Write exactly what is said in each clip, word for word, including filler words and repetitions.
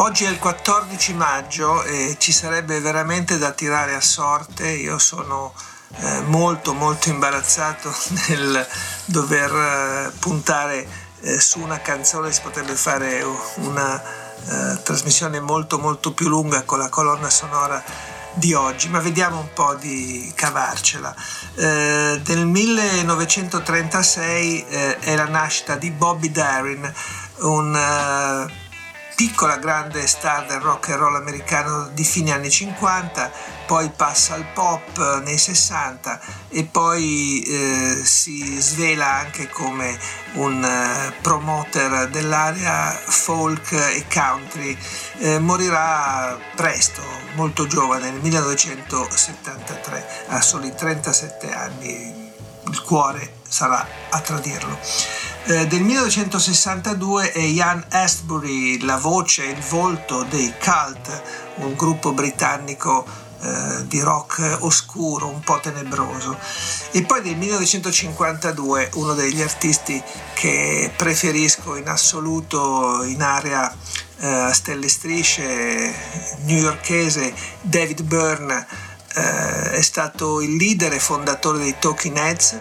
Oggi è il quattordici maggio e ci sarebbe veramente da tirare a sorte. Io sono eh, molto molto imbarazzato nel dover eh, puntare eh, su una canzone. Si potrebbe fare una eh, trasmissione molto molto più lunga con la colonna sonora di oggi, ma vediamo un po' di cavarcela. Eh, del millenovecentotrentasei eh, è la nascita di Bobby Darin, un... Eh, piccola grande star del rock and roll americano di fine anni cinquanta, poi passa al pop nei sessanta e poi eh, si svela anche come un eh, promoter dell'area folk e country. Eh, morirà presto, molto giovane, nel millenovecentosettantatré, a soli trentasette anni, il cuore sarà a tradirlo. Eh, del millenovecentosessantadue è Ian Astbury, la voce e il volto dei Cult, un gruppo britannico eh, di rock oscuro, un po' tenebroso. E poi del millenovecentocinquantadue uno degli artisti che preferisco in assoluto in area eh, stelle strisce newyorkese, David Byrne, eh, è stato il leader e fondatore dei Talking Heads,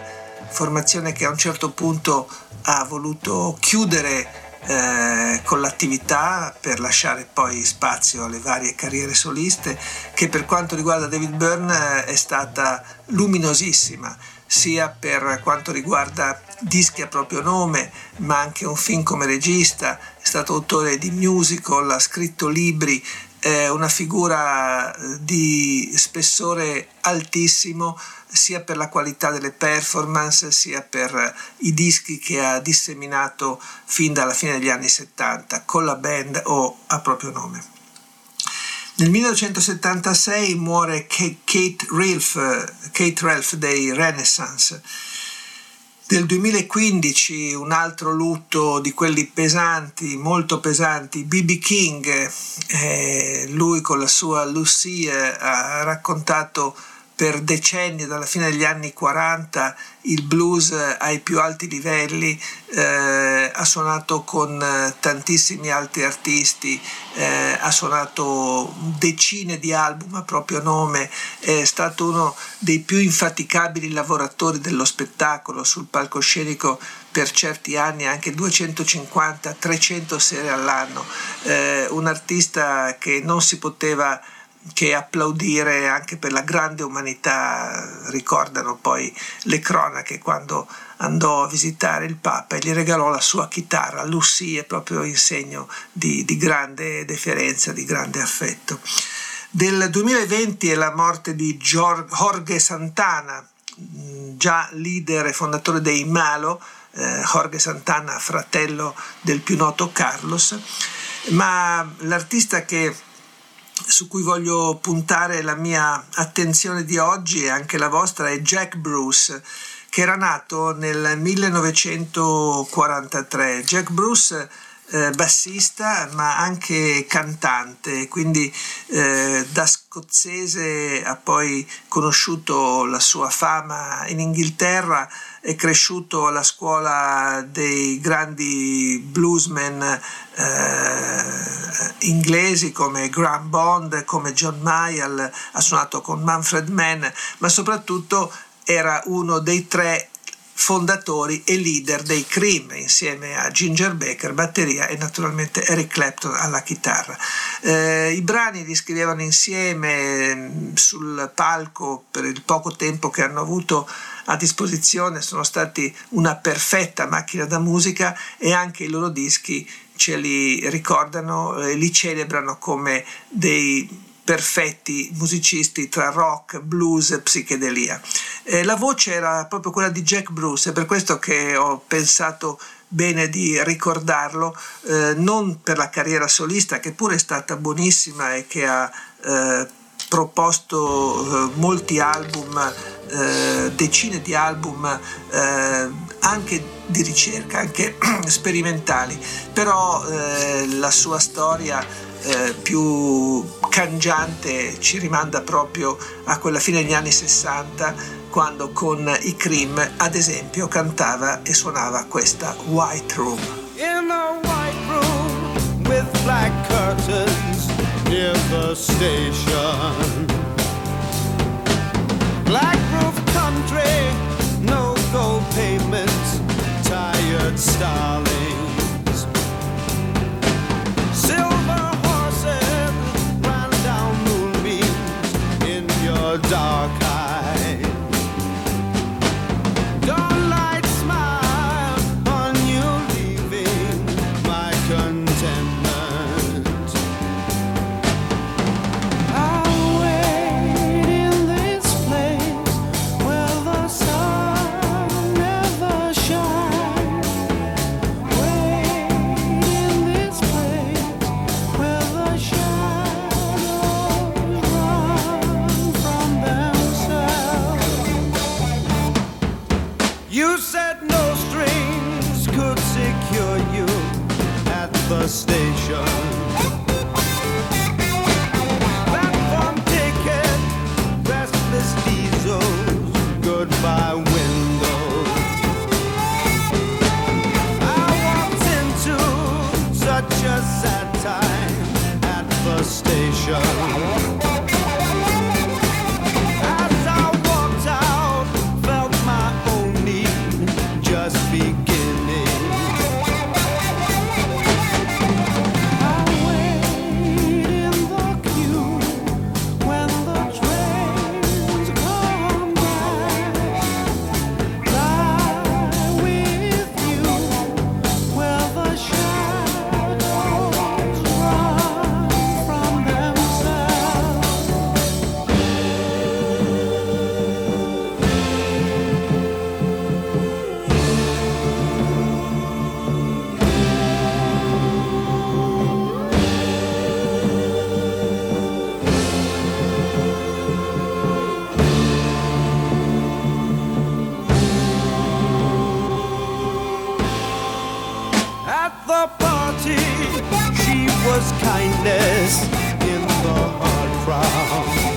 formazione che a un certo punto ha voluto chiudere eh, con l'attività per lasciare poi spazio alle varie carriere soliste, che per quanto riguarda David Byrne è stata luminosissima, sia per quanto riguarda dischi a proprio nome, ma anche un film come regista, è stato autore di musical, ha scritto libri, è una figura di spessore altissimo, sia per la qualità delle performance, sia per i dischi che ha disseminato fin dalla fine degli anni settanta, con la band o a proprio nome. Nel millenovecentosettantasei muore Kate Relf, Kate Relf dei Renaissance. Del duemilaquindici un altro lutto di quelli pesanti, molto pesanti, B B. King. Eh, lui con la sua Lucille ha raccontato per decenni, dalla fine degli anni quaranta, il blues ai più alti livelli, eh, ha suonato con tantissimi altri artisti, eh, ha suonato decine di album a proprio nome, è stato uno dei più infaticabili lavoratori dello spettacolo, sul palcoscenico per certi anni anche duecentocinquanta trecento sere all'anno, eh, un artista che non si poteva che applaudire anche per la grande umanità. Ricordano poi le cronache quando andò a visitare il Papa e gli regalò la sua chitarra, Lucy, è proprio in segno di, di grande deferenza, di grande affetto. Del duemilaventi è la morte di Jorge Santana, già leader e fondatore dei Malo, eh, Jorge Santana, fratello del più noto Carlos, ma l'artista che su cui voglio puntare la mia attenzione di oggi e anche la vostra è Jack Bruce, che era nato nel millenovecentoquarantatré. Jack Bruce, eh, bassista ma anche cantante, quindi eh, da scozzese ha poi conosciuto la sua fama in Inghilterra, è cresciuto alla scuola dei grandi bluesmen eh, inglesi come Graham Bond, come John Mayall, ha suonato con Manfred Mann, ma soprattutto era uno dei tre fondatori e leader dei Cream, insieme a Ginger Baker, batteria, e naturalmente Eric Clapton alla chitarra. Eh, I brani li scrivevano insieme sul palco. Per il poco tempo che hanno avuto a disposizione sono stati una perfetta macchina da musica, e anche i loro dischi ce li ricordano e li celebrano come dei perfetti musicisti tra rock, blues e psichedelia. Eh, la voce era proprio quella di Jack Bruce, è per questo che ho pensato bene di ricordarlo, eh, non per la carriera solista, che pure è stata buonissima e che ha eh, proposto eh, molti album, eh, decine di album, eh, anche di ricerca, anche sperimentali, però eh, la sua storia eh, più cangiante ci rimanda proprio a quella fine degli anni sessanta, quando con i Cream, ad esempio, cantava e suonava questa White Room. In a white room with black curtains near the station. Black roof country, no gold pavements, tired starlings. Silver horses ran down moonbeams in your dark eye. She was kindness in the hard crowd.